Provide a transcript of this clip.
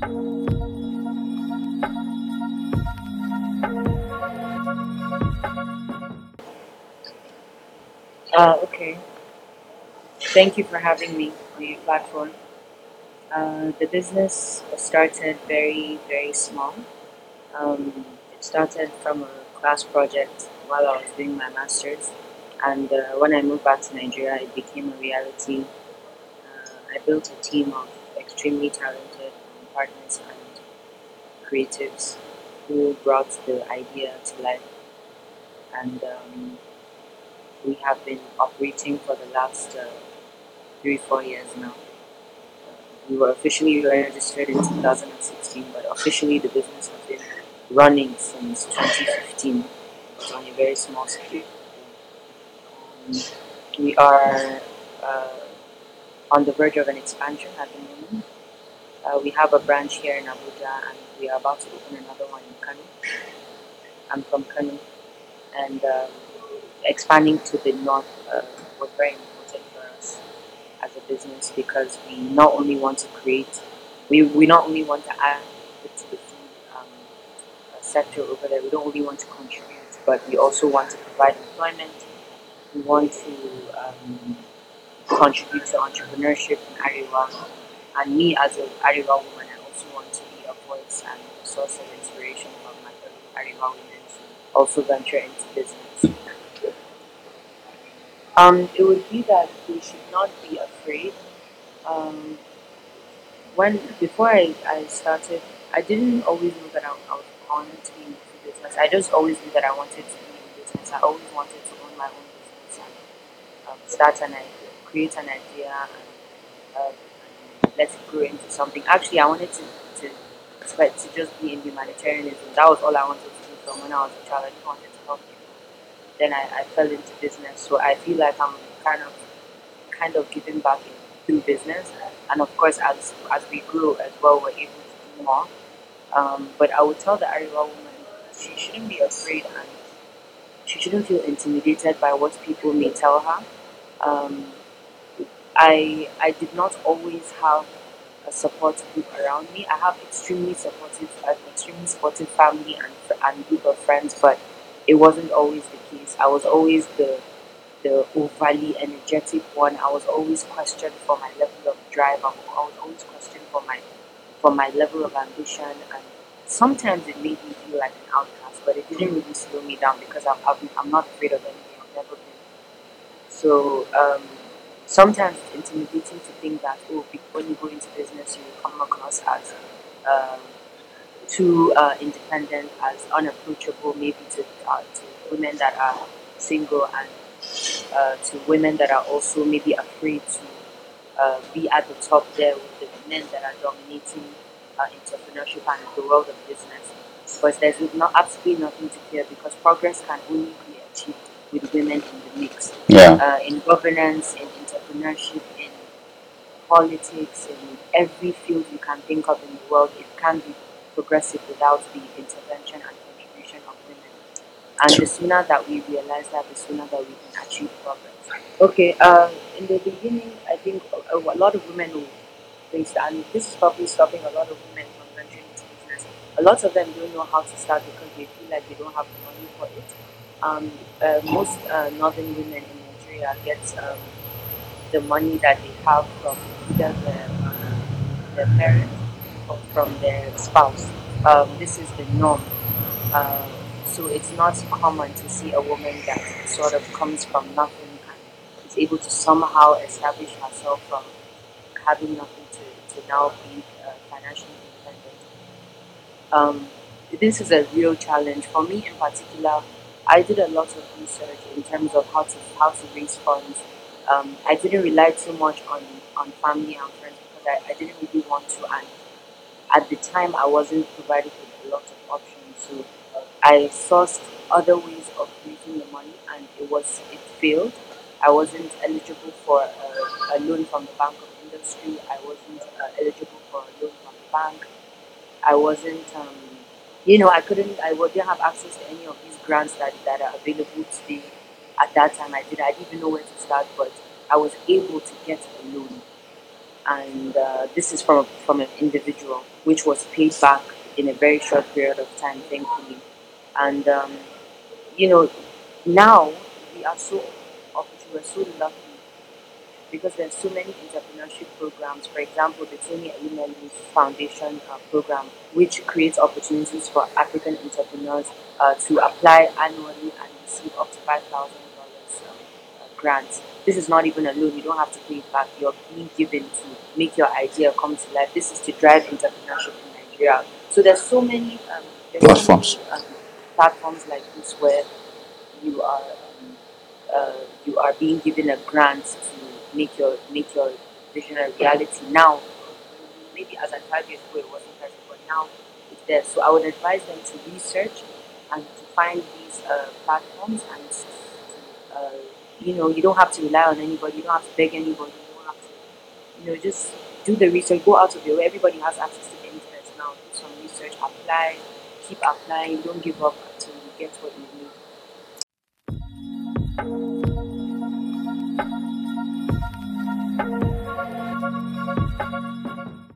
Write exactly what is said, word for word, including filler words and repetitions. Uh, okay. Thank you for having me on your platform. Uh, the business was started very, very small. Um, it started from a class project while I was doing my master's. And uh, when I moved back to Nigeria, it became a reality. Uh, I built a team of extremely talented partners and creatives who brought the idea to life. And um, we have been operating for the last uh, three, four years now. We were officially registered in two thousand sixteen, but officially the business has been running since twenty fifteen, but on a very small scale. Um, we are uh, on the verge of an expansion at the moment. Uh, we have a branch here in Abuja, and we are about to open another one in Kano. I'm from Kano, and um, expanding to the north uh, was very important for us as a business, because we not only want to create, we, we not only want to add to the food um, uh, sector over there, we don't only want to contribute, but we also want to provide employment. We want to um, contribute to entrepreneurship in Arewa. And me as an Arewa woman, I also want to be a voice and a source of inspiration for my fellow Arewa women to also venture into business. Um, it would be that we should not be afraid. Um, when before I, I started, I didn't always know that I, I was on to be in business. I just always knew that I wanted to be in business. I always wanted to own my own business and um, start an idea, create an idea, and uh, let it grow into something. Actually, I wanted to, to to just be in humanitarianism. That was all I wanted to do from when I was a child. I just wanted to help people. Then I, I fell into business, so I feel like I'm kind of kind of giving back in, through business. And of course, as as we grew as well, we're able to do more. Um, but I would tell the Ariwa woman that she shouldn't be afraid, and she shouldn't feel intimidated by what people may tell her. Um, I I did not always have a support group around me. I have extremely supportive, an extremely supportive family and fr- and group of friends, but it wasn't always the case. I was always the the overly energetic one. I was always questioned for my level of drive. I was always always questioned for my for my level of ambition, and sometimes it made me feel like an outcast. But it didn't really slow me down, because I'm I'm, I'm not afraid of anything. I've never been. So um, sometimes it's intimidating to think that, oh, be- when you go into business, you will come across as um, too uh, independent, as unapproachable, maybe to, uh, to women that are single, and uh, to women that are also maybe afraid to uh, be at the top there with the men that are dominating uh, entrepreneurship and the world of business. But there's not, absolutely nothing to fear, because progress can only be achieved with women in the mix. Yeah. Uh, in governance, in entrepreneurship, in politics, in every field you can think of in the world, it can be progressive without the intervention and contribution of women. And the sooner that we realize that, the sooner that we can achieve progress. Okay, um, in the beginning, I think a, a lot of women will face that, and this is probably stopping a lot of women from venturing into business. A lot of them don't know how to start because they feel like they don't have the money for it. Um, uh, most uh, northern women in Nigeria get um, the money that they have from either their, uh, their parents or from their spouse. Um, this is the norm. Um, so it's not common to see a woman that sort of comes from nothing and is able to somehow establish herself from having nothing to, to now be uh, financially independent. Um, this is a real challenge for me in particular. I did a lot of research in terms of how to how to raise funds. Um, I didn't rely too much on, on family and friends, because I, I didn't really want to, and at the time I wasn't provided with a lot of options, so I sourced other ways of raising the money, and it was it failed. I wasn't eligible for a, a loan from the Bank of Industry. I wasn't uh, eligible for a loan from the bank. I wasn't, um, you know, I couldn't, I didn't have access to any of these grants that, that are available today. At that time, I did. I didn't even know where to start, but I was able to get a loan. and uh, this is from from an individual, which was paid back in a very short period of time, thankfully. And um, you know, now we are so we're so lucky because there are so many entrepreneurship programs. For example, the Tony Elumelu Foundation uh, program, which creates opportunities for African entrepreneurs uh, to apply annually and receive up to five thousand dollars uh, grants. This is not even a loan; you don't have to pay it back. You're being given to make your idea come to life. This is to drive entrepreneurship in Nigeria. So there's so many um, there's platforms, so many, um, platforms like this where you are. Um, Uh, you are being given a grant to make your make your vision a reality. Now, maybe as at five years ago it wasn't present, but now it's there. So I would advise them to research and to find these uh, platforms. And to, uh, you know, you don't have to rely on anybody. You don't have to beg anybody. You don't have to, you know, just do the research. Go out of your way. Everybody has access to the internet now. Do some research. Apply. Keep applying. Don't give up until you get what you need.